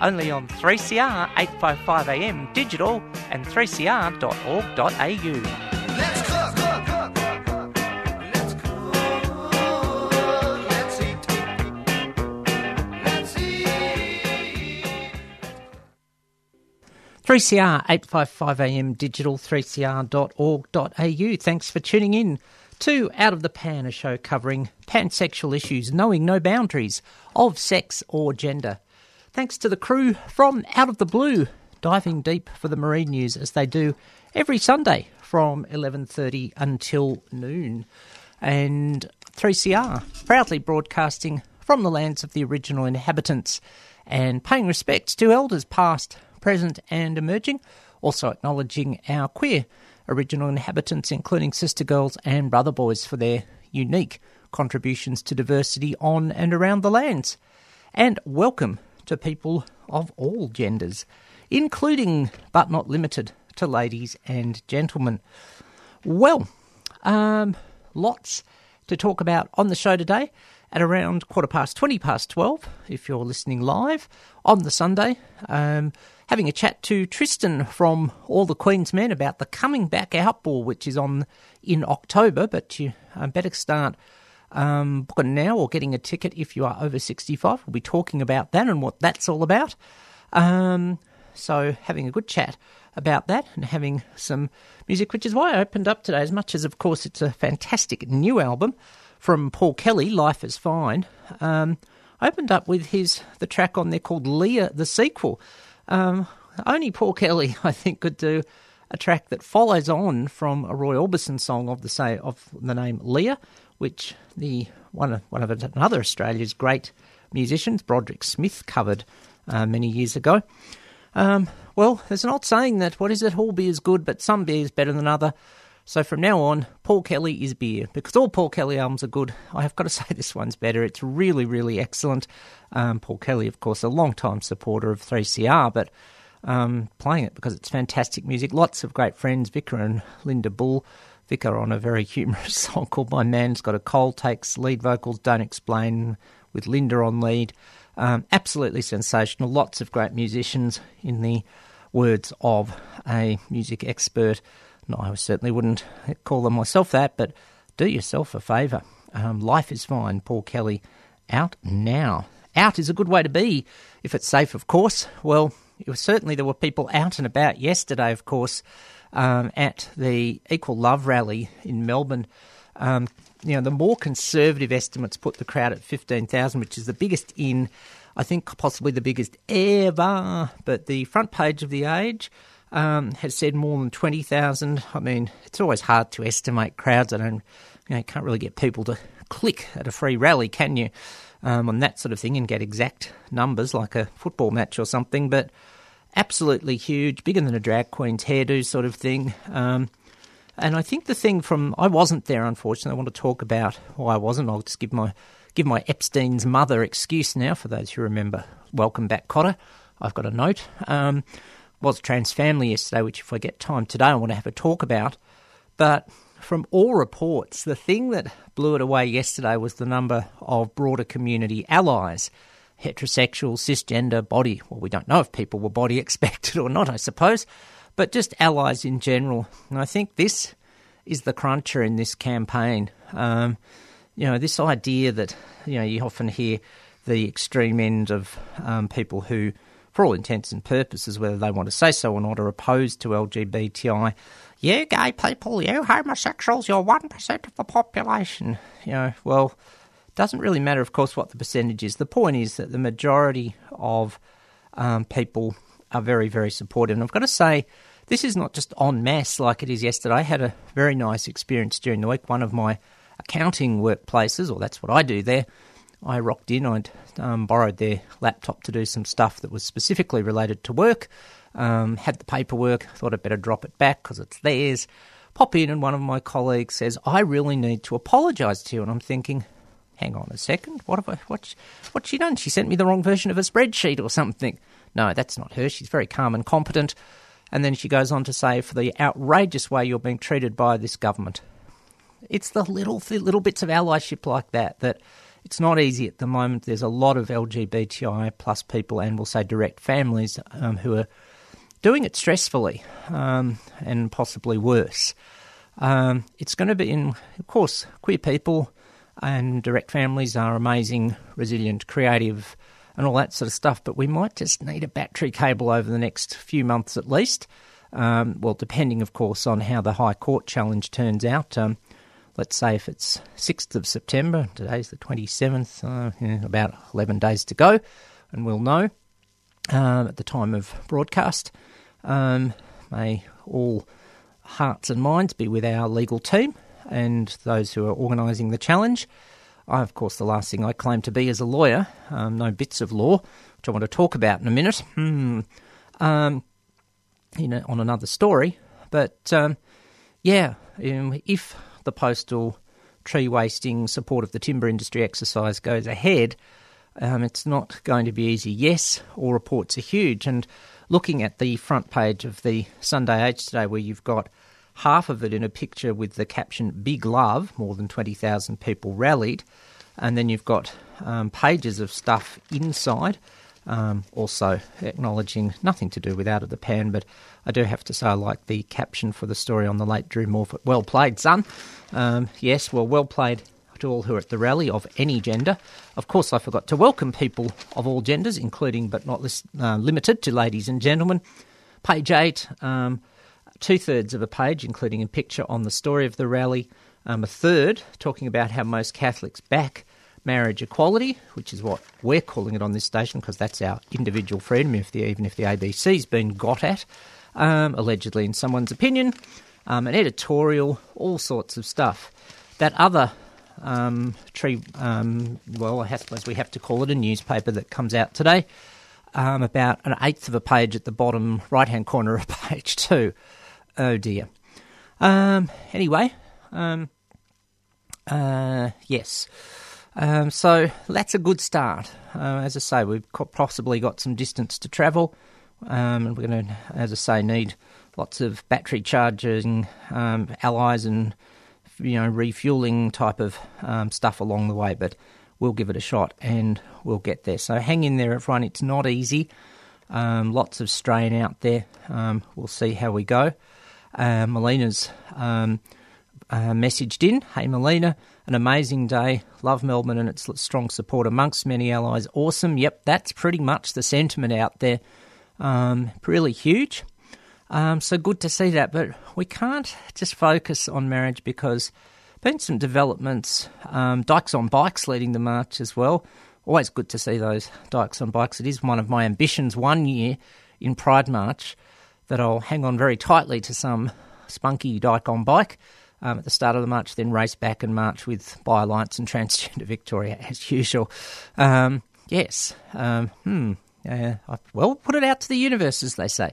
only on 3CR 855am digital and 3cr.org.au. Let's cook, cook, cook, cook, cook, cook. Let's cook. Let's eat. Let's eat. 3CR 855am digital, 3cr.org.au. Thanks for tuning in to Out of the Pan, a show covering pansexual issues, knowing no boundaries of sex or gender. Thanks to the crew from Out of the Blue, diving deep for the marine news as they do every Sunday from 11:30 until noon. And 3CR, proudly broadcasting from the lands of the original inhabitants and paying respects to elders past, present and emerging, also acknowledging our queer original inhabitants, including sister girls and brother boys, for their unique contributions to diversity on and around the lands. And welcome to people of all genders, including but not limited to ladies and gentlemen. Well, lots to talk about on the show today at around 20 past 12, if you're listening live on the Sunday. Having a chat to Tristan from All the Queen's Men about the Coming Back Out Ball, which is on in October, but you better start booking now or getting a ticket if you are over 65. We'll be talking about that and what that's all about. So having a good chat about that and having some music, which is why I opened up today, as much as, of course, it's a fantastic new album from Paul Kelly, Life is Fine. I opened up with the track on there called Leah the Sequel. Only Paul Kelly, I think, could do a track that follows on from a Roy Orbison song of the name Leah, which one of another Australia's great musicians, Broderick Smith, covered many years ago. Well, there's an old saying that, what is it, all beer is good, but some beer is better than other. So from now on, Paul Kelly is beer, because all Paul Kelly albums are good. I have got to say this one's better. It's really, really excellent. Paul Kelly, of course, a long-time supporter of 3CR, but playing it because it's fantastic music. Lots of great friends, Vicar and Linda Bull. Vicar on a very humorous song called My Man's Got a Cold, takes lead vocals, Don't Explain, with Linda on lead. Absolutely sensational. Lots of great musicians, in the words of a music expert. No, I certainly wouldn't call them myself that, but do yourself a favour. Life is Fine, Paul Kelly, out now. Out is a good way to be, if it's safe, of course. Well, certainly there were people out and about yesterday, of course, at the Equal Love Rally in Melbourne. You know, the more conservative estimates put the crowd at 15,000, which is the biggest in, I think, possibly the biggest ever. But the front page of The Age has said more than 20,000. I mean, it's always hard to estimate crowds. You can't really get people to click at a free rally, can you, on that sort of thing, and get exact numbers like a football match or something. But absolutely huge, bigger than a drag queen's hairdo sort of thing. And I think the thing I wasn't there, unfortunately. I want to talk about why I wasn't. I'll just give my Epstein's mother excuse now, for those who remember Welcome Back, Cotter. I've got a note. Was trans family yesterday, which if I get time today, I want to have a talk about. But from all reports, the thing that blew it away yesterday was the number of broader community allies, heterosexual, cisgender, body. Well, we don't know if people were body expected or not, I suppose, but just allies in general. And I think this is the cruncher in this campaign. You know, this idea that, you know, you often hear the extreme end of people who, for all intents and purposes, whether they want to say so or not, are opposed to LGBTI. You gay people, you homosexuals, you're 1% of the population. You know, well, it doesn't really matter, of course, what the percentage is. The point is that the majority of people are very, very supportive. And I've got to say, this is not just en masse like it is yesterday. I had a very nice experience during the week. One of my accounting workplaces, or that's what I do there, I rocked in. I'd borrowed their laptop to do some stuff that was specifically related to work. Had the paperwork, thought I'd better drop it back because it's theirs. Pop in and one of my colleagues says, I really need to apologise to you. And I'm thinking, hang on a second, what's she done? She sent me the wrong version of a spreadsheet or something. No, that's not her. She's very calm and competent. And then she goes on to say, for the outrageous way you're being treated by this government. It's the little bits of allyship like that it's not easy at the moment. There's a lot of LGBTI plus people and we'll say direct families who are doing it stressfully and possibly worse. It's going to be, of course, queer people and direct families are amazing, resilient, creative and all that sort of stuff, but we might just need a battery cable over the next few months at least. Depending, of course, on how the High Court challenge turns out. Let's say if it's 6th of September, today's the 27th, about 11 days to go, and we'll know at the time of broadcast. May all hearts and minds be with our legal team and those who are organising the challenge. Of course, the last thing I claim to be is a lawyer, no bits of law, which I want to talk about in a minute, on another story. But, if the postal tree wasting support of the timber industry exercise goes ahead, it's not going to be easy. Yes, all reports are huge. And looking at the front page of the Sunday Age today, where you've got half of it in a picture with the caption, Big Love, more than 20,000 people rallied. And then you've got pages of stuff inside, also acknowledging nothing to do with Out of the Pan, but I do have to say I like the caption for the story on the late Drew Morfitt. Well played, son. Well played to all who are at the rally of any gender. Of course, I forgot to welcome people of all genders, including but not limited to ladies and gentlemen. Page 8, two-thirds of a page, including a picture on the story of the rally, a third talking about how most Catholics back marriage equality, which is what we're calling it on this station because that's our individual freedom, even if the ABC's been got at, allegedly in someone's opinion, an editorial, all sorts of stuff. That other I suppose we have to call it a newspaper that comes out today, about an eighth of a page at the bottom right-hand corner of page 2. Oh, dear. Yes. So that's a good start. As I say, we've possibly got some distance to travel, and we're going to, as I say, need lots of battery charging, allies and, refueling type of stuff along the way, but we'll give it a shot and we'll get there. So hang in there, everyone. It's not easy. Lots of strain out there. We'll see how we go. Melina's messaged in. Hey, Melina. An amazing day. Love Melbourne and its strong support amongst many allies. Awesome. Yep, that's pretty much the sentiment out there. Really huge. So good to see that. But we can't just focus on marriage because there's been some developments. Dykes on Bikes leading the march as well. Always good to see those Dykes on Bikes. It is one of my ambitions one year in Pride March that I'll hang on very tightly to some spunky Dyke on Bike. At the start of the march, then race back and march with Bi Alliance and Transgender Victoria, as usual. Put it out to the universe, as they say.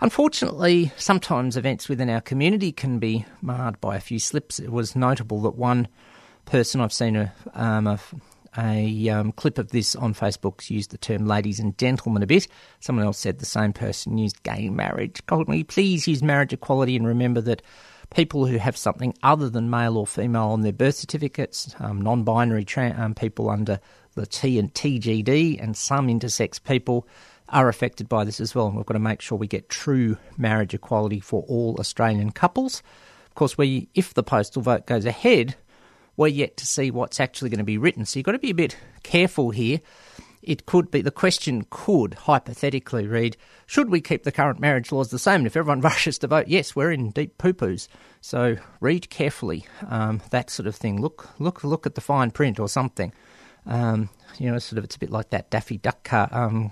Unfortunately, sometimes events within our community can be marred by a few slips. It was notable that one person, I've seen a clip of this on Facebook, used the term ladies and gentlemen a bit. Someone else said the same person used gay marriage. Please use marriage equality and remember that people who have something other than male or female on their birth certificates, non-binary people under the T and TGD, and some intersex people are affected by this as well. And we've got to make sure we get true marriage equality for all Australian couples. Of course, if the postal vote goes ahead, we're yet to see what's actually going to be written. So you've got to be a bit careful here. It could be, the question could hypothetically read, should we keep the current marriage laws the same? And if everyone rushes to vote, yes, we're in deep poo-poos. So read carefully, that sort of thing. Look at the fine print or something. It's a bit like that Daffy Duck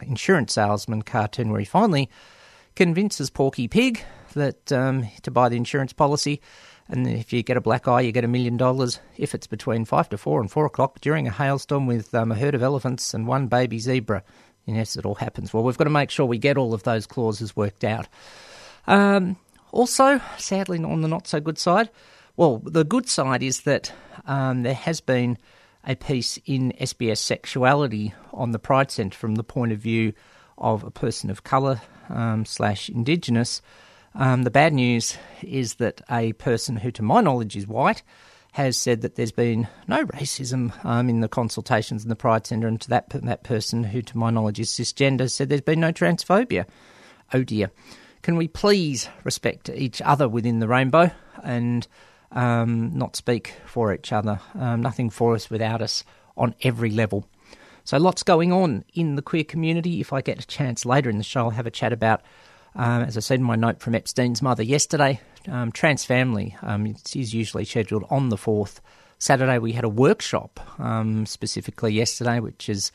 insurance salesman cartoon where he finally convinces Porky Pig that to buy the insurance policy. And if you get a black eye, you get $1 million if it's between 5 to 4 and 4 o'clock during a hailstorm with a herd of elephants and one baby zebra. Yes, it all happens. Well, we've got to make sure we get all of those clauses worked out. Also, sadly, on the not-so-good side, well, the good side is that there has been a piece in SBS Sexuality on the Pride Centre from the point of view of a person of colour slash Indigenous. The bad news is that a person who, to my knowledge, is white has said that there's been no racism in the consultations in the Pride Centre, and to that person who, to my knowledge, is cisgender, said there's been no transphobia. Oh dear. Can we please respect each other within the rainbow and not speak for each other? Nothing for us without us on every level. So lots going on in the queer community. If I get a chance later in the show, I'll have a chat about, as I said in my note from Epstein's mother yesterday, Trans Family is usually scheduled on the 4th. Saturday we had a workshop specifically yesterday, which is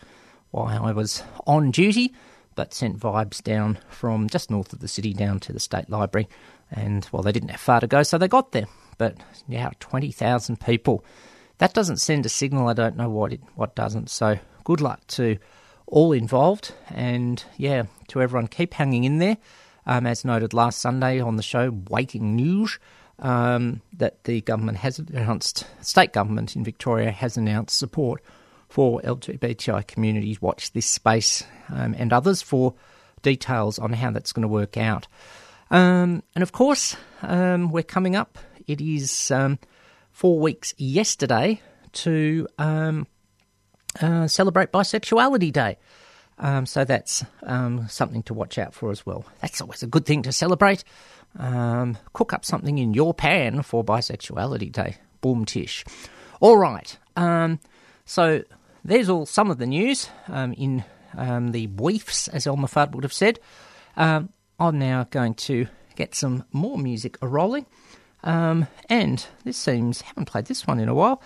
why I was on duty, but sent vibes down from just north of the city down to the State Library. And, well, they didn't have far to go, so they got there. But now 20,000 people. That doesn't send a signal. I don't know what doesn't. So good luck to all involved. And, yeah, to everyone, keep hanging in there. As noted last Sunday on the show, Waking News, that the government has announced, state government in Victoria has announced support for LGBTI communities. Watch this space and others for details on how that's going to work out. And of course, we're coming up. It is 4 weeks yesterday to celebrate Bisexuality Day. So that's something to watch out for as well. That's always a good thing to celebrate. Cook up something in your pan for Bisexuality Day. Boom tish. All right. So there's some of the news in the weefs, as Elmer Fudd would have said. I'm now going to get some more music rolling. And this seems, haven't played this one in a while.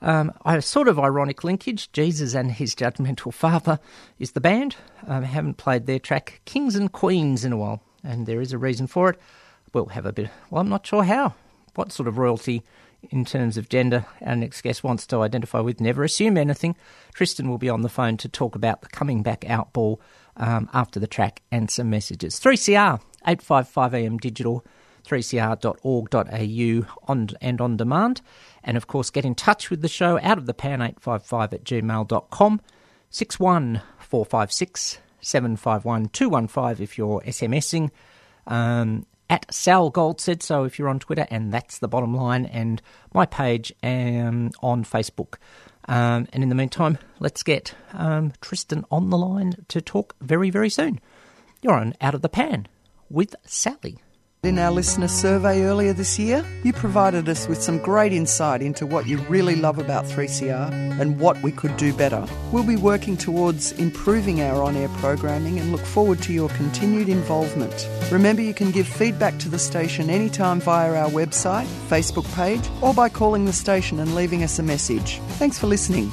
A sort of ironic linkage, Jesus and His Judgmental Father is the band. I haven't played their track Kings and Queens in a while, and there is a reason for it. We'll have a bit, well, I'm not sure how, what sort of royalty in terms of gender our next guest wants to identify with. Never assume anything. Tristan will be on the phone to talk about the Coming Back Out Ball after the track and some messages. 3CR, 855 AM digital, 3cr.org.au and on demand. And, of course, get in touch with the show, outofthepan855@gmail.com, 61456 751 215 if you're SMSing, at Sal Gold said so if you're on Twitter, and that's the bottom line, and my page on Facebook. And in the meantime, let's get Tristan on the line to talk very, very soon. You're on Out of the Pan with Sally. In our listener survey earlier this year, you provided us with some great insight into what you really love about 3CR and what we could do better. We'll be working towards improving our on-air programming and look forward to your continued involvement. Remember, you can give feedback to the station anytime via our website, Facebook page, or by calling the station and leaving us a message. Thanks for listening.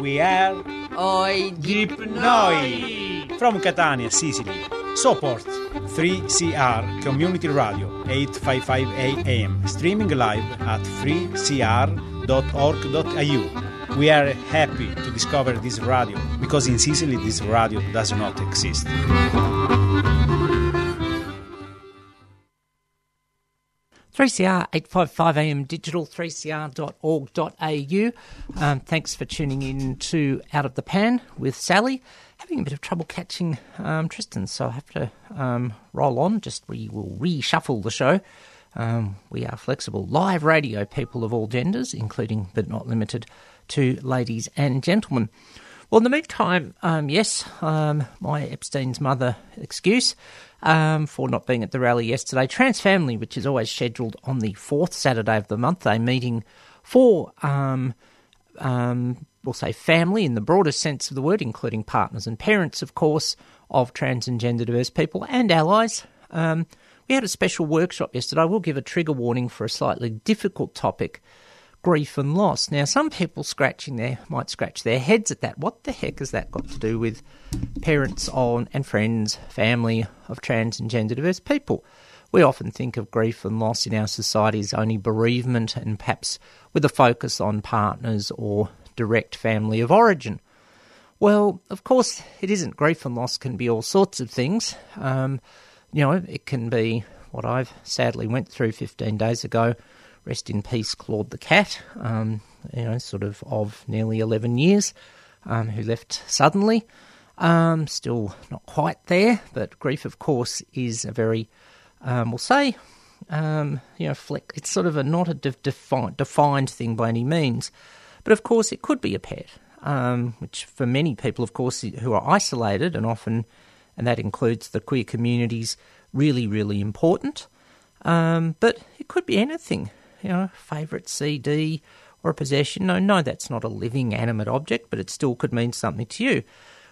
We are Oi Gipnoi from Catania, Sicily. Support 3CR Community Radio 855 AM, streaming live at 3cr.org.au. We are happy to discover this radio because in Sicily this radio does not exist. (3CR) 855 AM digital, 3cr.org.au. Thanks for tuning in to Out of the Pan with Sally. Having a bit of trouble catching Tristan, so I have to roll on. We will reshuffle the show. We are flexible live radio, people of all genders, including but not limited to ladies and gentlemen. Well, in the meantime, my Epstein's mother excuse for not being at the rally yesterday. Trans Family, which is always scheduled on the fourth Saturday of the month, a meeting for, we'll say, family in the broadest sense of the word, including partners and parents, of course, of trans and gender diverse people and allies. We had a special workshop yesterday. I will give a trigger warning for a slightly difficult topic. Grief and loss. Now, some people might scratch their heads at that. What the heck has that got to do with parents and friends, family of trans and gender diverse people? We often think of grief and loss in our society as only bereavement and perhaps with a focus on partners or direct family of origin. Well, of course, it isn't. Grief and loss can be all sorts of things. It can be what I've sadly went through 15 days ago. Rest in peace, Claude the cat, of nearly 11 years, who left suddenly. Still not quite there, but grief, of course, is a very, it's sort of not a defined thing by any means. But, of course, it could be a pet, which for many people, of course, who are isolated and often, and that includes the queer communities, really, really important. But it could be anything, favourite CD or a possession. No, that's not a living, animate object, but it still could mean something to you.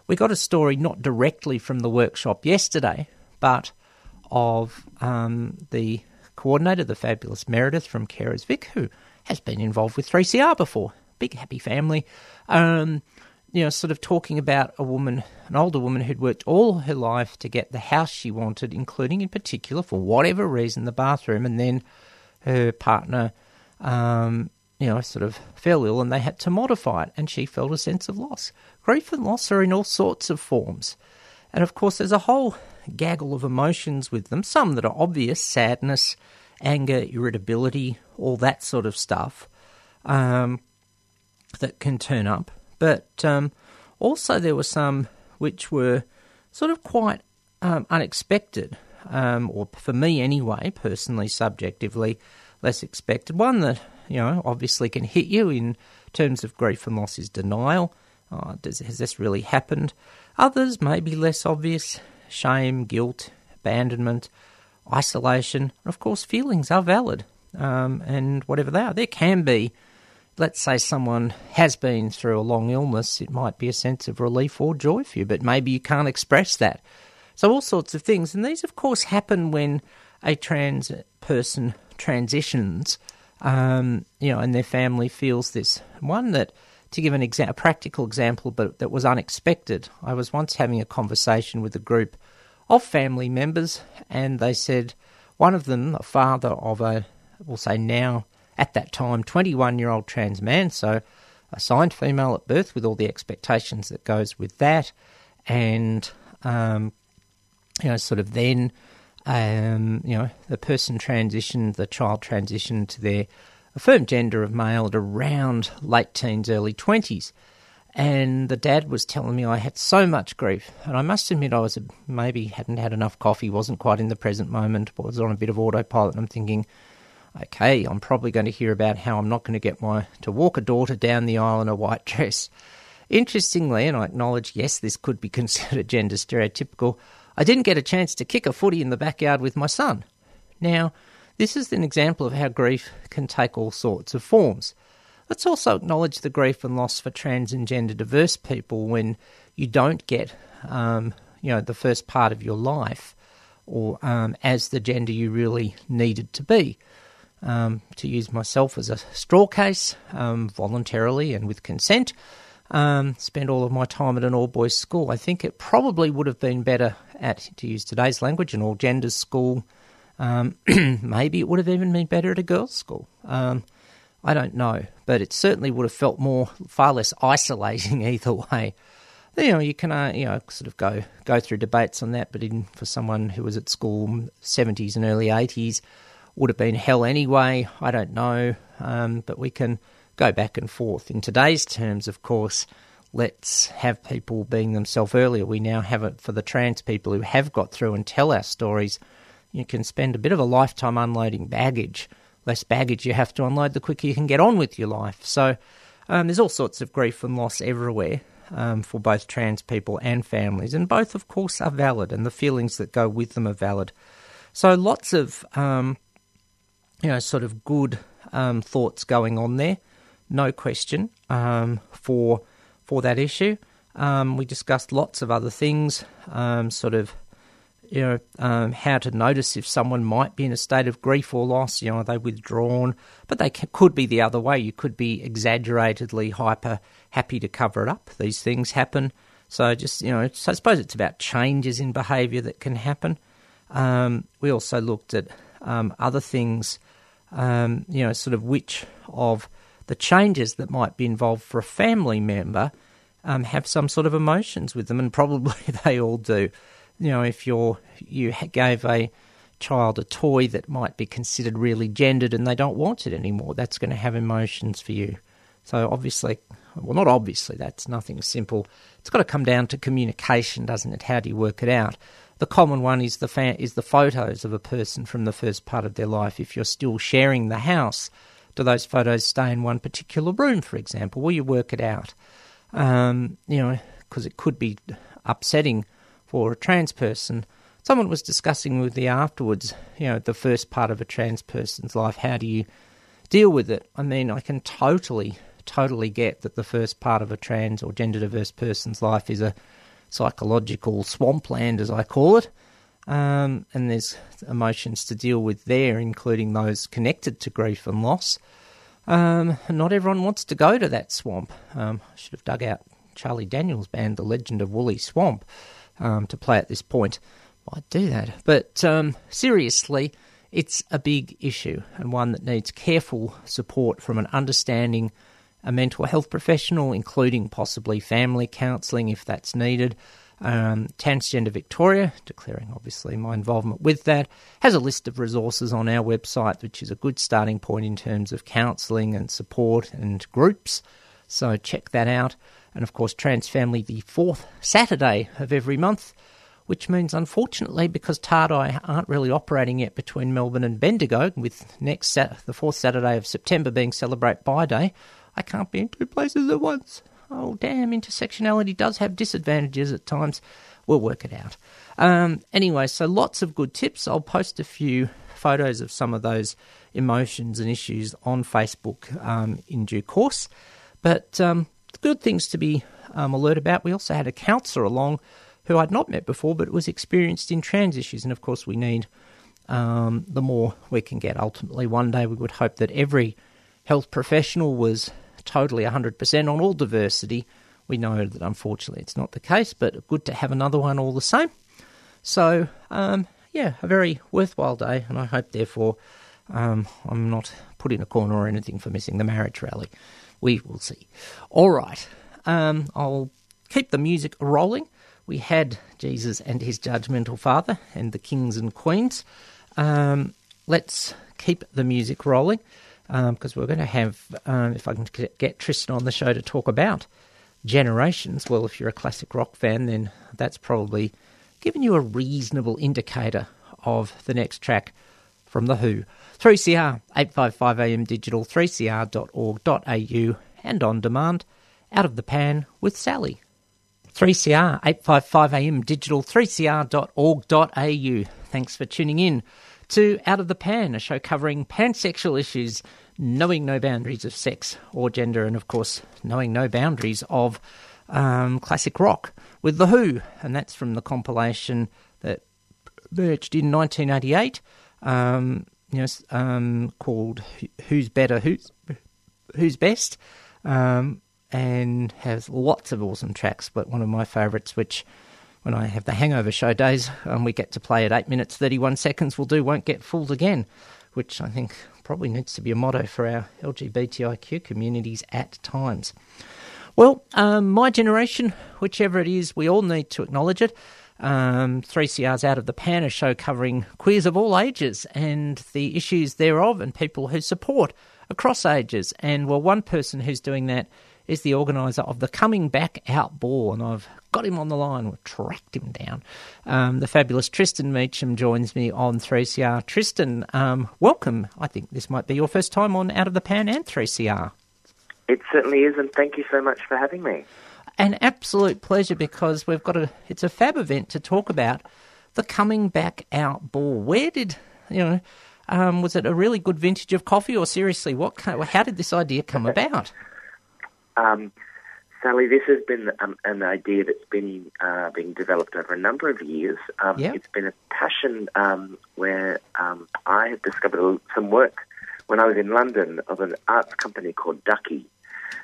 We got a story not directly from the workshop yesterday, but of the coordinator, the fabulous Meredith from Carers Vic, who has been involved with 3CR before. Big happy family. Talking about a woman, an older woman who'd worked all her life to get the house she wanted, including in particular, for whatever reason, the bathroom, and then her partner, fell ill and they had to modify it, and she felt a sense of loss. Grief and loss are in all sorts of forms. And, of course, there's a whole gaggle of emotions with them, some that are obvious, sadness, anger, irritability, all that sort of stuff that can turn up. But also there were some which were sort of quite unexpected, or for me anyway, personally, subjectively, less expected. One that, obviously can hit you in terms of grief and loss is denial. Has this really happened? Others may be less obvious, shame, guilt, abandonment, isolation. Of course, feelings are valid, and whatever they are. There can be, let's say someone has been through a long illness, it might be a sense of relief or joy for you, but maybe you can't express that. So all sorts of things. And these, of course, happen when a trans person transitions, and their family feels this. One that, to give a practical example, but that was unexpected. I was once having a conversation with a group of family members, and they said one of them, a father of a, we'll say now, at that time, 21-year-old trans man, so assigned female at birth with all the expectations that goes with that, and, the child transitioned to their affirmed gender of male at around late teens, early 20s. And the dad was telling me I had so much grief, and I must admit I was maybe hadn't had enough coffee, wasn't quite in the present moment, but was on a bit of autopilot, and I'm thinking, okay, I'm probably going to hear about how I'm not going to get to walk a daughter down the aisle in a white dress. Interestingly, and I acknowledge, yes, this could be considered gender stereotypical, I didn't get a chance to kick a footy in the backyard with my son. Now, this is an example of how grief can take all sorts of forms. Let's also acknowledge the grief and loss for trans and gender diverse people when you don't get, the first part of your life or as the gender you really needed to be. To use myself as a straw case, voluntarily and with consent, spent all of my time at an all-boys school. I think it probably would have been better at, to use today's language, an all-genders school. Maybe it would have even been better at a girls' school. I don't know, but it certainly would have felt far less isolating either way. You can go through debates on that, but for someone who was at school in the 70s and early 80s, would have been hell anyway, I don't know, but we can go back and forth. In today's terms, of course, let's have people being themselves earlier. We now have it for the trans people who have got through and tell our stories. You can spend a bit of a lifetime unloading baggage. Less baggage you have to unload, the quicker you can get on with your life. So there's all sorts of grief and loss everywhere for both trans people and families, and both, of course, are valid, and the feelings that go with them are valid. So lots of good thoughts going on there, no question, for that issue. We discussed lots of other things, how to notice if someone might be in a state of grief or loss. Are they withdrawn? But they could be the other way. You could be exaggeratedly hyper happy to cover it up. These things happen. So I suppose it's about changes in behaviour that can happen. We also looked at other things, sort of which of the changes that might be involved for a family member have some sort of emotions with them, and probably they all do. You know, if you gave a child a toy that might be considered really gendered and they don't want it anymore, that's going to have emotions for you. So obviously, well, not obviously, that's nothing simple. It's got to come down to communication, doesn't it? How do you work it out? The common one is the photos of a person from the first part of their life. If you're still sharing the house, do those photos stay in one particular room, for example? Will you work it out? Because it could be upsetting for a trans person. Someone was discussing with me afterwards, the first part of a trans person's life, how do you deal with it? I mean, I can totally get that the first part of a trans or gender diverse person's life is a psychological swampland, as I call it, and there's emotions to deal with there, including those connected to grief and loss. Not everyone wants to go to that swamp. I should have dug out Charlie Daniels' band, The Legend of Woolly Swamp, to play at this point. I'd do that. But seriously, it's a big issue and one that needs careful support from an understanding, a mental health professional, including possibly family counselling if that's needed. Transgender Victoria, declaring obviously my involvement with that, has a list of resources on our website, which is a good starting point in terms of counselling and support and groups. So check that out. And of course, Trans Family, the fourth Saturday of every month, which means, unfortunately, because Tardai aren't really operating yet between Melbourne and Bendigo, with the fourth Saturday of September being Celebrate Bi Day, I can't be in two places at once. Oh, damn, intersectionality does have disadvantages at times. We'll work it out. Anyway, so lots of good tips. I'll post a few photos of some of those emotions and issues on Facebook in due course. But good things to be alert about. We also had a counsellor along who I'd not met before, but was experienced in trans issues. And of course, we need the more we can get. Ultimately, one day we would hope that every health professional was totally 100% on all diversity. We know that unfortunately it's not the case, but good to have another one all the same. So, a very worthwhile day. And I hope, therefore, I'm not put in a corner or anything for missing the marriage rally. We will see. All right. I'll keep the music rolling. We had Jesus and His Judgmental Father and the Kings and Queens. Let's keep the music rolling because we're going to have, if I can get Tristan on the show to talk about generations. Well, if you're a classic rock fan, then that's probably given you a reasonable indicator of the next track from The Who. 3CR, 855 AM digital, 3cr.org.au and on demand, Out of the Pan with Sally. 3CR, 855am digital, 3cr.org.au. Thanks for tuning in to Out of the Pan, a show covering pansexual issues, knowing no boundaries of sex or gender, and of course, knowing no boundaries of classic rock with The Who, and that's from the compilation that merged in 1988, called Who's Better, Who's Best, and has lots of awesome tracks, but one of my favourites, which when I have the hangover show days we get to play at 8 minutes 31 seconds, we'll do Won't Get Fooled Again, which I think probably needs to be a motto for our LGBTIQ communities at times. Well, my generation, whichever it is, we all need to acknowledge it. 3CR's Out of the Pan, a show covering queers of all ages and the issues thereof and people who support across ages. And, well, one person who's doing that is the organiser of the Coming Back Out Ball, and I've got him on the line. We've tracked him down. The fabulous Tristan Meacham joins me on 3CR. Tristan, welcome. I think this might be your first time on Out of the Pan and 3CR. It certainly is, and thank you so much for having me. An absolute pleasure, because we've got it's a fab event to talk about, the Coming Back Out Ball. Where did, was it a really good vintage of coffee, or seriously, how did this idea come about? Sally, this has been an idea that's been being developed over a number of years. It's been a passion where I had discovered some work when I was in London of an arts company called Ducky,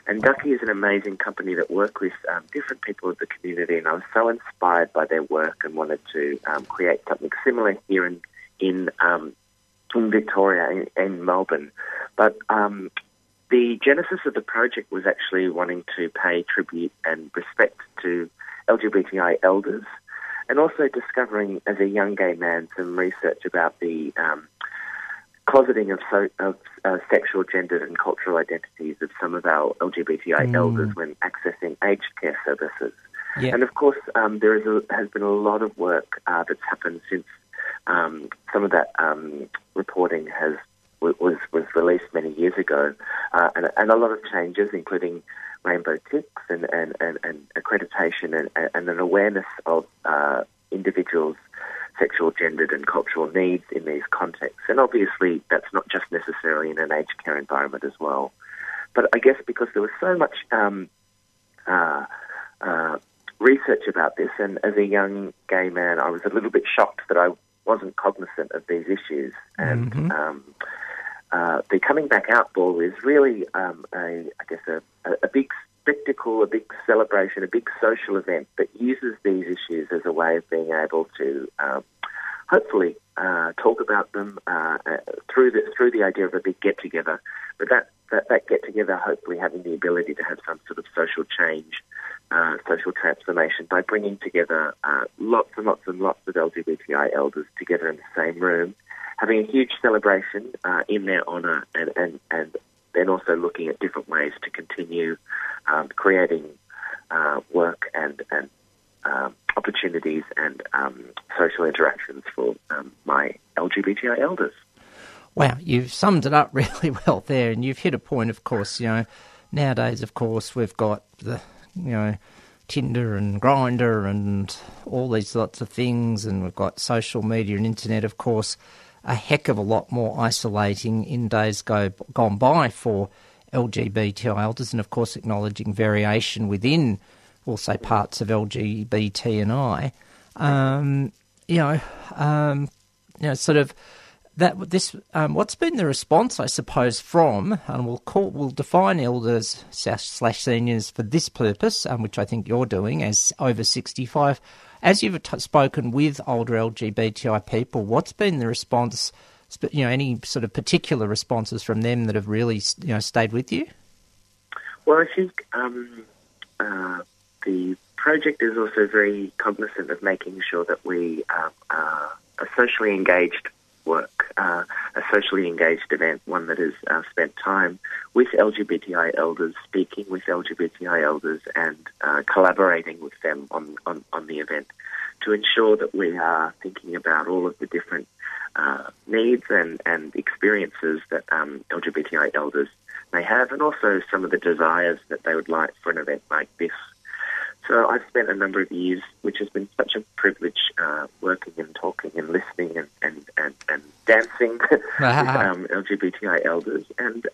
And Ducky is an amazing company that work with different people of the community, and I was so inspired by their work and wanted to create something similar here in Victoria and Melbourne. But the genesis of the project was actually wanting to pay tribute and respect to LGBTI elders, and also discovering as a young gay man some research about the closeting of sexual, gendered and cultural identities of some of our LGBTI elders when accessing aged care services. Yeah. And of course, there has been a lot of work that's happened since some of that reporting was released many years ago, and a lot of changes, including rainbow ticks and accreditation and an awareness of individuals' sexual, gendered and cultural needs in these contexts. And obviously that's not just necessarily in an aged care environment as well. But I guess because there was so much research about this, and as a young gay man I was a little bit shocked that I wasn't cognizant of these issues. And the Coming Back Out Ball is really, a big spectacle, a big celebration, a big social event that uses these issues as a way of being able to hopefully talk about them through the idea of a big get-together. But that get-together hopefully having the ability to have some sort of social change, social transformation by bringing together lots and lots and lots of LGBTI elders together in the same room, having a huge celebration in their honour, and then also looking at different ways to continue creating work and opportunities and social interactions for my LGBTI elders. Wow, you've summed it up really well there, and you've hit a point. Of course, you know, nowadays, of course, we've got the, you know, Tinder and Grindr and all these lots of things, and we've got social media and internet, of course, a heck of a lot more isolating in days gone by for LGBTI elders, and of course acknowledging variation within also parts of LGBT and I. Sort of that. This what's been the response, I suppose, from, and we'll define elders / seniors for this purpose, which I think you're doing as over 65. As you've spoken with older LGBTI people, what's been the response, you know, any sort of particular responses from them that have really, you know, stayed with you? Well, I think the project is also very cognizant of making sure that we are a socially engaged work, a socially engaged event, one that has spent time with LGBTI elders, speaking with LGBTI elders and collaborating with them on the event to ensure that we are thinking about all of the different needs and experiences that LGBTI elders may have, and also some of the desires that they would like for an event like this. So I've spent a number of years, which has been such a privilege, working and talking and listening and dancing with LGBTI elders. And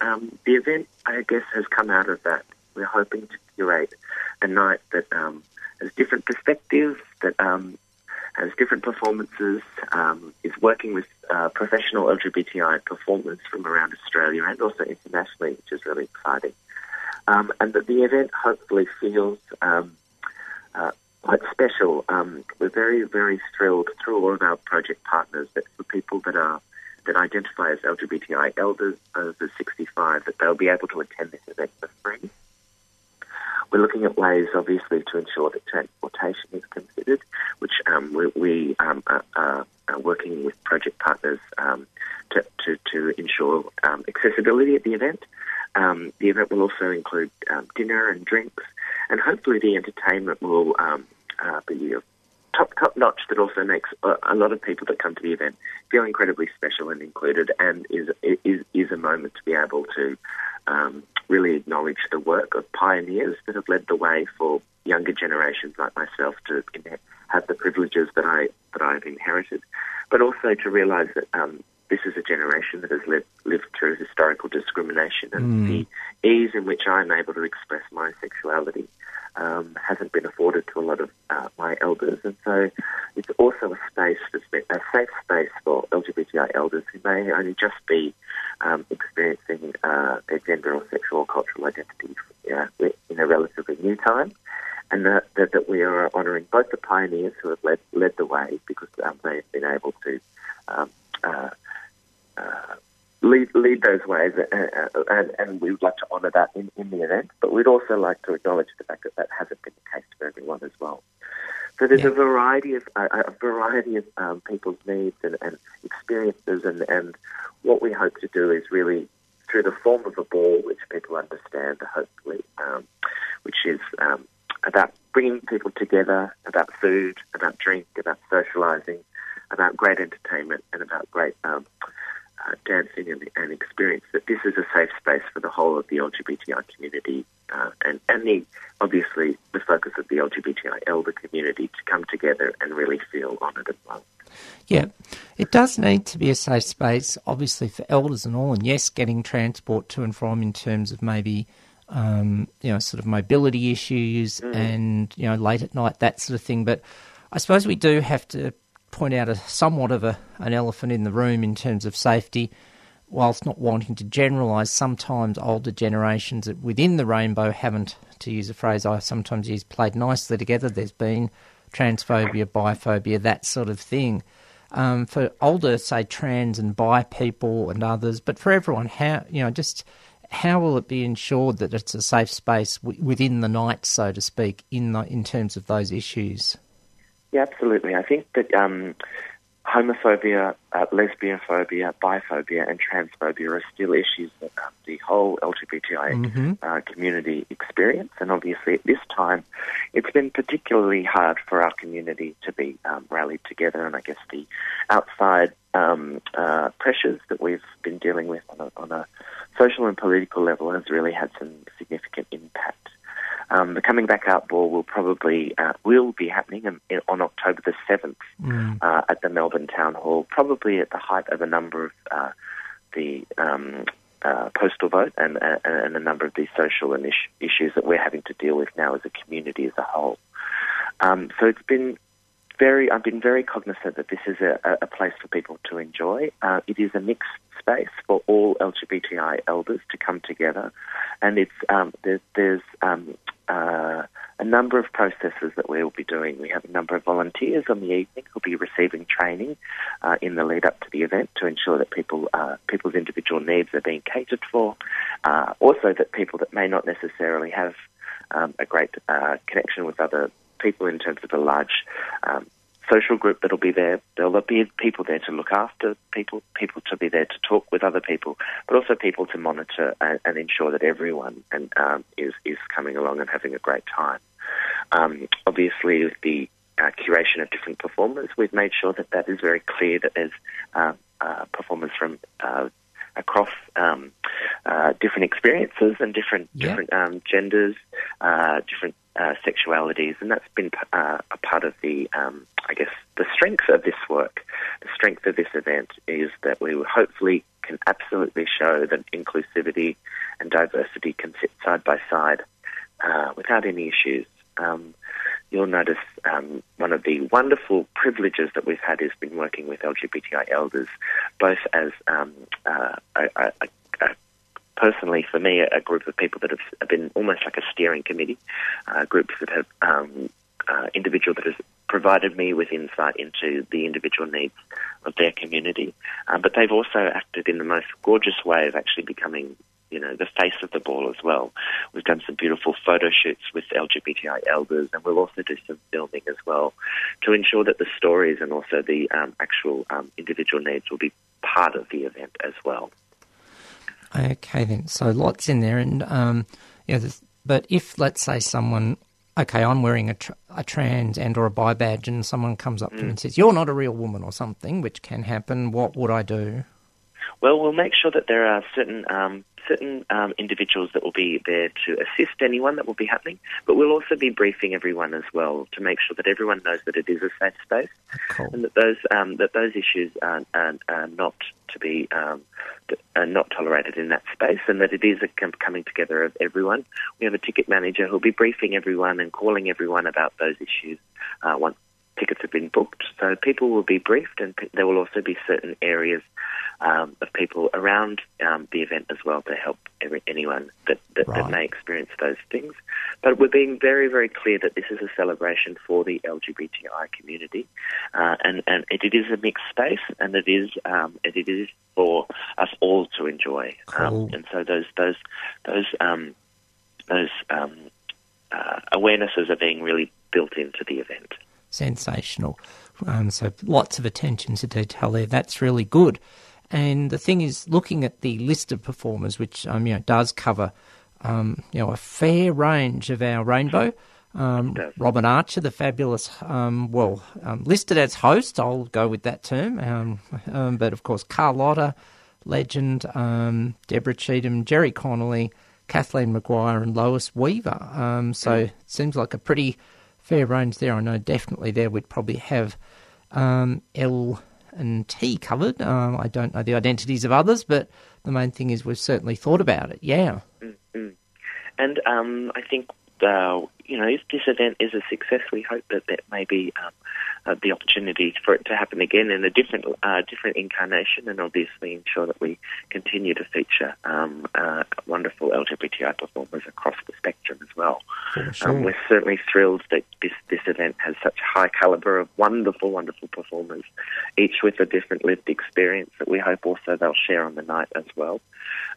the event, I guess, has come out of that. We're hoping to curate a night that has different perspectives, that has different performances, is working with professional LGBTI performers from around Australia and also internationally, which is really exciting. And that the event hopefully feels quite special. We're very, very thrilled through all of our project partners that for people that identify as LGBTI elders over 65, that they'll be able to attend this event for free. We're looking at ways, obviously, to ensure that transportation is considered, which we are working with project partners to ensure accessibility at the event. The event will also include dinner and drinks, and hopefully the entertainment will be top notch. That also makes a lot of people that come to the event feel incredibly special and included, and is a moment to be able to really acknowledge the work of pioneers that have led the way for younger generations like myself to have the privileges that I've inherited, but also to realise that this is a generation that has lived through historical discrimination, and the ease in which I'm able to express my sexuality hasn't been afforded to a lot of my elders. And so it's also a space that's been a safe space for LGBTI elders who may only just be experiencing their gender or sexual or cultural identity in a relatively new time, and that we are honouring both the pioneers who have led the way, because they've been able to lead those ways, and we would like to honour that in the event, but we'd also like to acknowledge the fact that hasn't been the case for everyone as well. So there's a variety of people's needs and experiences, and what we hope to do is really through the form of a ball, which people understand, hopefully, which is about bringing people together, about food, about drink, about socialising, about great entertainment, and about great dancing and experience. That this is a safe space for the whole of the LGBTI community, and obviously the focus of the LGBTI elder community to come together and really feel honoured and loved. Yeah, it does need to be a safe space, obviously, for elders and all, and yes, getting transport to and from in terms of maybe, sort of mobility issues and, late at night, that sort of thing. But I suppose we do have to point out somewhat of an elephant in the room in terms of safety. Whilst not wanting to generalise, sometimes older generations within the rainbow haven't, to use a phrase I sometimes use, played nicely together. There's been transphobia, biphobia, that sort of thing. For older, say, trans and bi people and others, but for everyone, how will it be ensured that it's a safe space within the night, so to speak, in terms of those issues? Yeah, absolutely. I think that homophobia, lesbianophobia, biphobia and transphobia are still issues that the whole LGBTI community experience. And obviously at this time, it's been particularly hard for our community to be rallied together. And I guess the outside pressures that we've been dealing with on a social and political level has really had some significant impact. The Coming Back Out Ball will probably will be happening on October the 7th at the Melbourne Town Hall, probably at the height of a number of the postal vote and a number of these social issues that we're having to deal with now as a community as a whole. So it's been I've been very cognizant that this is a place for people to enjoy. It is a mixed space for all LGBTI elders to come together, and it's there's a number of processes that we will be doing. We have a number of volunteers on the evening who'll be receiving training in the lead up to the event to ensure that people's individual needs are being catered for. Also, that people that may not necessarily have a great connection with other people in terms of a large social group that'll be there. There'll be people there to look after people to be there to talk with other people, but also people to monitor and ensure that everyone is coming along and having a great time. Obviously, with the curation of different performers, we've made sure that is very clear, that there's performers from across different experiences and different genders, different sexualities, and that's been a part of the, I guess, the strength of this work. The strength of this event is that we hopefully can absolutely show that inclusivity and diversity can sit side by side without any issues. You'll notice one of the wonderful privileges that we've had is been working with LGBTI elders, both as personally, for me, a group of people that have been almost like a steering committee, groups that have individual that has provided me with insight into the individual needs of their community. But they've also acted in the most gorgeous way of actually becoming, the face of the ball as well. We've done some beautiful photo shoots with LGBTI elders, and we'll also do some filming as well to ensure that the stories and also the actual individual needs will be part of the event as well. Okay, then. So lots in there, and but if, let's say, someone, okay, I'm wearing a trans and or a bi badge, and someone comes up to me and says, "You're not a real woman" or something, which can happen. What would I do? Well, we'll make sure that there are certain individuals that will be there to assist anyone that will be happening, but we'll also be briefing everyone as well to make sure that everyone knows that it is a safe space. Cool. And that those issues are not to be not tolerated in that space, and that it is a coming together of everyone. We have a ticket manager who'll be briefing everyone and calling everyone about those issues once tickets have been booked. So people will be briefed, and there will also be certain areas of people around the event as well to help anyone that may experience those things. But we're being very, very clear that this is a celebration for the LGBTI community, and it is a mixed space, and it is for us all to enjoy. Cool. And so those awarenesses are being really built into the event. Sensational. So lots of attention to detail there. That's really good. And the thing is, looking at the list of performers, which does cover a fair range of our rainbow. Robin Archer, the fabulous, listed as host, I'll go with that term. But of course, Carlotta, Legend, Deborah Cheatham, Jerry Connolly, Kathleen Maguire, and Lois Weaver. So it seems like a pretty fair range there. I know definitely there we'd probably have L and T covered. I don't know the identities of others, but the main thing is we've certainly thought about it. Yeah. Mm-hmm. And I think, if this event is a success, we hope that there may be the opportunity for it to happen again in a different incarnation, and obviously ensure that we continue to feature wonderful LGBTI performers across the spectrum as well. Sure. We're certainly thrilled that this event has such high calibre of wonderful, wonderful performers, each with a different lived experience that we hope also they'll share on the night as well.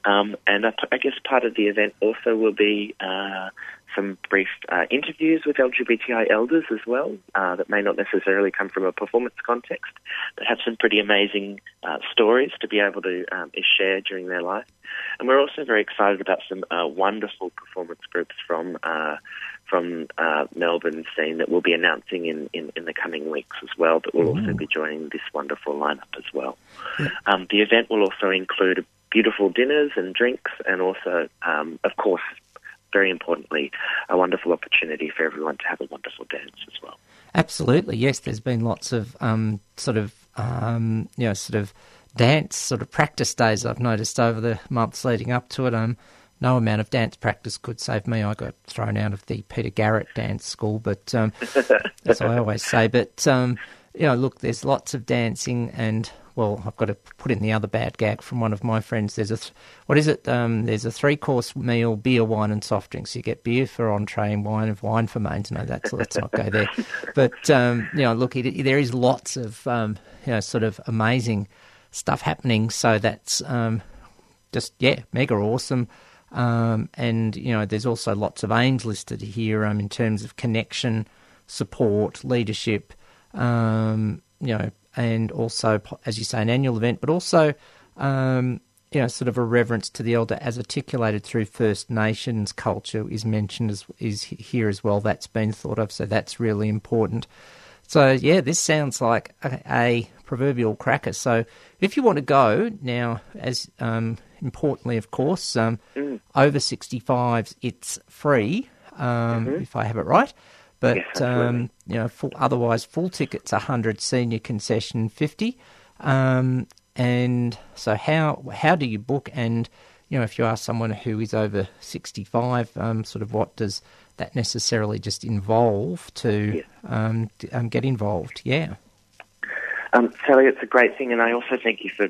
And I guess part of the event also will be some brief interviews with LGBTI elders as well that may not necessarily come from a performance context, but have some pretty amazing stories to be able to share during their life. And we're also very excited about some wonderful performance groups from Melbourne scene that we'll be announcing in the coming weeks as well, that will also be joining this wonderful lineup as well. Yeah. The event will also include beautiful dinners and drinks, and also, of course, very importantly, a wonderful opportunity for everyone to have a wonderful dance as well. Absolutely, yes. There's been lots of dance practice days I've noticed over the months leading up to it. No amount of dance practice could save me. I got thrown out of the Peter Garrett dance school, but as I always say. But look, there's lots of dancing, and I've got to put in the other bad gag from one of my friends. There's a three-course meal, beer, wine and soft drinks. You get beer for entree and wine for mains. No, let's not go there. But, there is lots of, amazing stuff happening. So that's mega awesome. And, there's also lots of aims listed here in terms of connection, support, leadership, and also, as you say, an annual event, but also, a reverence to the elder as articulated through First Nations culture is mentioned, is here as well. That's been thought of, so that's really important. So, yeah, this sounds like a proverbial cracker. So if you want to go now, as importantly, of course, over 65s, it's free, if I have it right. But, yes, otherwise full tickets, 100, senior concession, 50. And so how do you book? And, if you are someone who is over 65, what does that necessarily just involve to get involved? Yeah. Sally, it's a great thing, and I also thank you for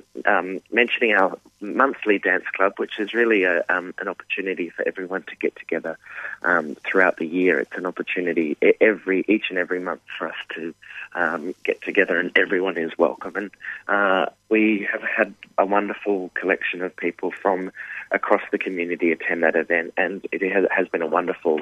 mentioning our monthly dance club, which is really an opportunity for everyone to get together throughout the year. It's an opportunity each and every month for us to get together, and everyone is welcome. And we have had a wonderful collection of people from across the community attend that event, and it has been a wonderful,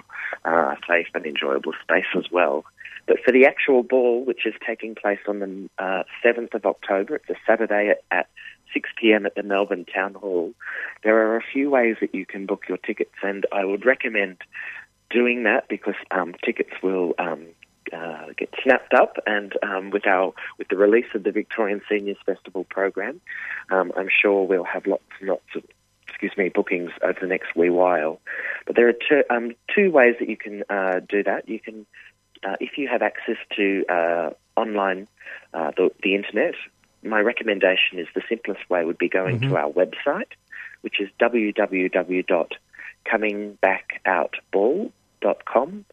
safe and enjoyable space as well. But for the actual ball, which is taking place on the 7th of October, it's a Saturday at 6 p.m. at the Melbourne Town Hall, there are a few ways that you can book your tickets, and I would recommend doing that because tickets will get snapped up, and with the release of the Victorian Seniors Festival program, I'm sure we'll have lots and lots of bookings over the next wee while. But there are two ways that you can do that. You can, if you have access to online, the internet, my recommendation is the simplest way would be going to our website, which is www.comingbackoutball.com.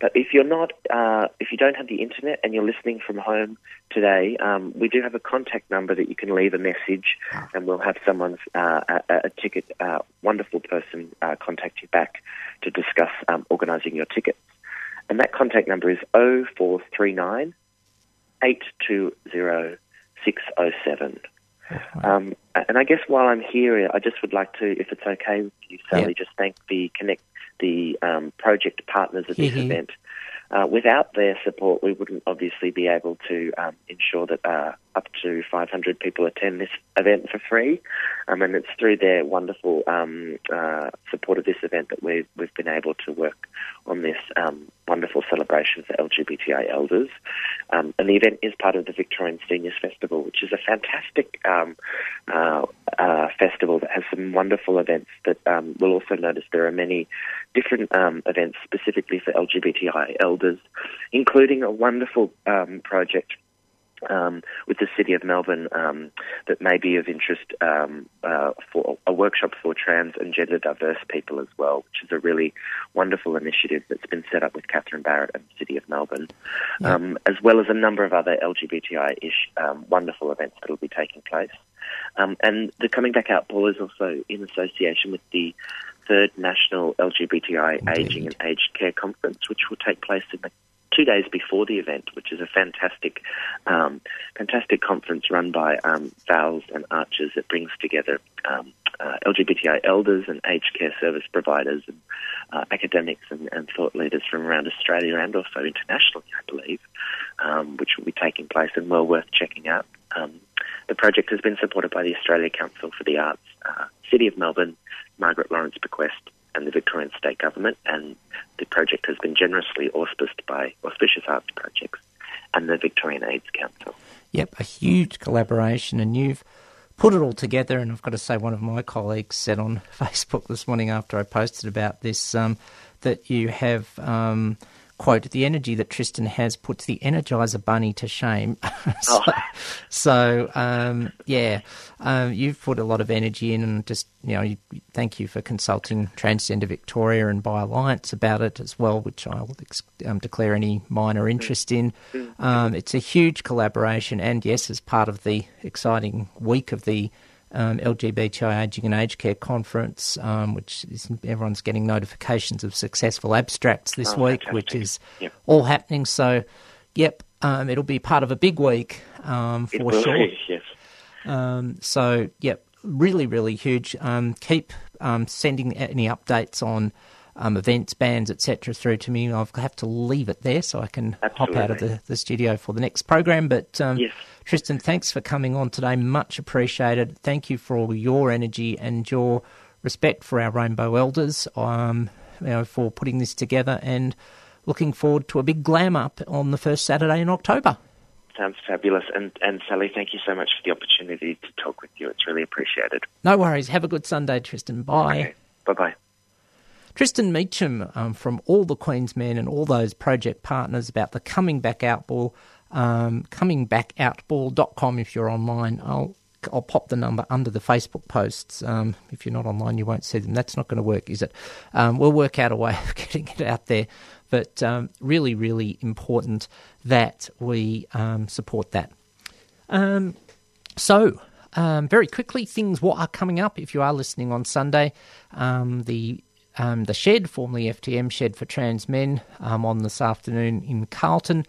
But if you don't have the internet and you're listening from home today, we do have a contact number that you can leave a message, and we'll have someone's wonderful person contact you back to discuss organising your tickets. And that contact number is 0439 820 607. And I guess while I'm here, I just would like to, if it's okay with you, Sally, just thank the project partners of this event. Without their support, we wouldn't obviously be able to ensure that up to 500 people attend this event for free. And it's through their wonderful support of this event that we've been able to work on this wonderful celebration for LGBTI elders. And the event is part of the Victorian Seniors Festival, which is a fantastic festival that has some wonderful events that we'll also notice there are many different events specifically for LGBTI elders, including a wonderful project with the City of Melbourne that may be of interest for a workshop for trans and gender diverse people as well, which is a really wonderful initiative that's been set up with Catherine Barrett and the City of Melbourne, as well as a number of other LGBTI-ish wonderful events that will be taking place. And the Coming Back Out Ball is also in association with the third National LGBTI Aging and Aged Care Conference, which will take place in the 2 days before the event, which is a fantastic conference run by Vals and Archers that brings together LGBTI elders and aged care service providers and academics and thought leaders from around Australia and also internationally, I believe, which will be taking place and well worth checking out. The project has been supported by the Australia Council for the Arts, City of Melbourne, Margaret Lawrence Bequest, and the Victorian State Government, and the project has been generously auspiced by Auspicious Arts Projects and the Victorian AIDS Council. Yep, a huge collaboration, and you've put it all together, and I've got to say one of my colleagues said on Facebook this morning after I posted about this that you have, quote, the energy that Tristan has puts the Energizer Bunny to shame. You've put a lot of energy in, and just, you know, thank you for consulting Transgender Victoria and Bi Alliance about it as well, which I will declare any minor interest in. It's a huge collaboration, and yes, as part of the exciting week of the LGBTI Aging and Aged Care Conference, which is, everyone's getting notifications of successful abstracts this week, fantastic. Which is all happening. So, it'll be part of a big week for sure. It will be, yes. Really, really huge. Keep sending any updates on events, bands, etc. through to me. I'll have to leave it there so I can hop out of the studio for the next program. But Tristan, thanks for coming on today. Much appreciated. Thank you for all your energy and your respect for our Rainbow Elders, for putting this together, and looking forward to a big glam up on the first Saturday in October. Sounds fabulous. And Sally, thank you so much for the opportunity to talk with you. It's really appreciated. No worries. Have a good Sunday, Tristan. Bye. Okay. Bye-bye. Tristan Meacham from All the Queen's Men and all those project partners about the Coming Back Out Ball. Comingbackoutball.com if you're online. I'll pop the number under the Facebook posts. If you're not online, you won't see them. That's not going to work, is it? We'll work out a way of getting it out there. But really, really important that we support that. Very quickly, things what are coming up if you are listening on Sunday. The Shed, formerly FTM Shed for Trans Men, on this afternoon in Carlton.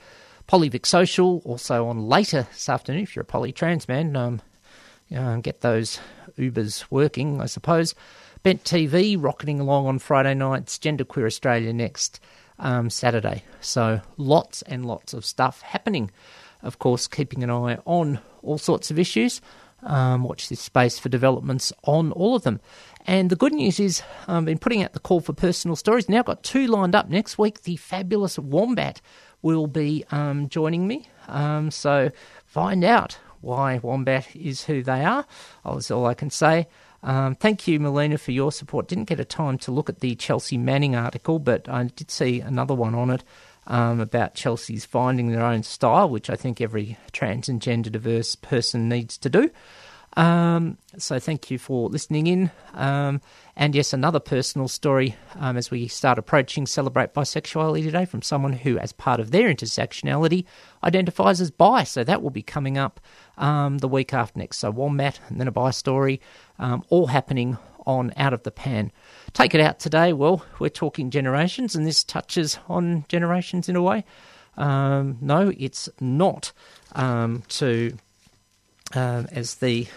Polyvic Social, also on later this afternoon, if you're a poly-trans man, get those Ubers working, I suppose. Bent TV, rocketing along on Friday nights, Genderqueer Australia next Saturday. So lots and lots of stuff happening. Of course, keeping an eye on all sorts of issues. Watch this space for developments on all of them. And the good news is I've been putting out the call for personal stories. Now got two lined up next week, the fabulous Wombat will be joining me. So find out why Wombat is who they are. That's all I can say. Thank you, Melina, for your support. Didn't get a time to look at the Chelsea Manning article, but I did see another one on it about Chelsea's finding their own style, which I think every trans and gender diverse person needs to do. So thank you for listening in. And yes, another personal story as we start approaching Celebrate Bisexuality today from someone who, as part of their intersectionality, identifies as bi. So that will be coming up the week after next. So Wombat and then a bi story, all happening on Out of the Pan. Take it out today. Well, we're talking generations, and this touches on generations in a way. No, it's not to... as the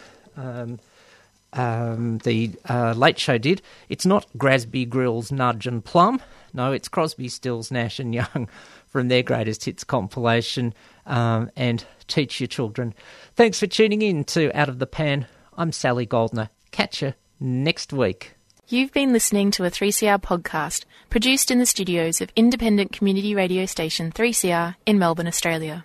Late Show did, it's not Grasby, Grills, Nudge and Plum. No, it's Crosby, Stills, Nash and Young from their Greatest Hits compilation and Teach Your Children. Thanks for tuning in to Out of the Pan. I'm Sally Goldner. Catch you next week. You've been listening to a 3CR podcast produced in the studios of independent community radio station 3CR in Melbourne, Australia.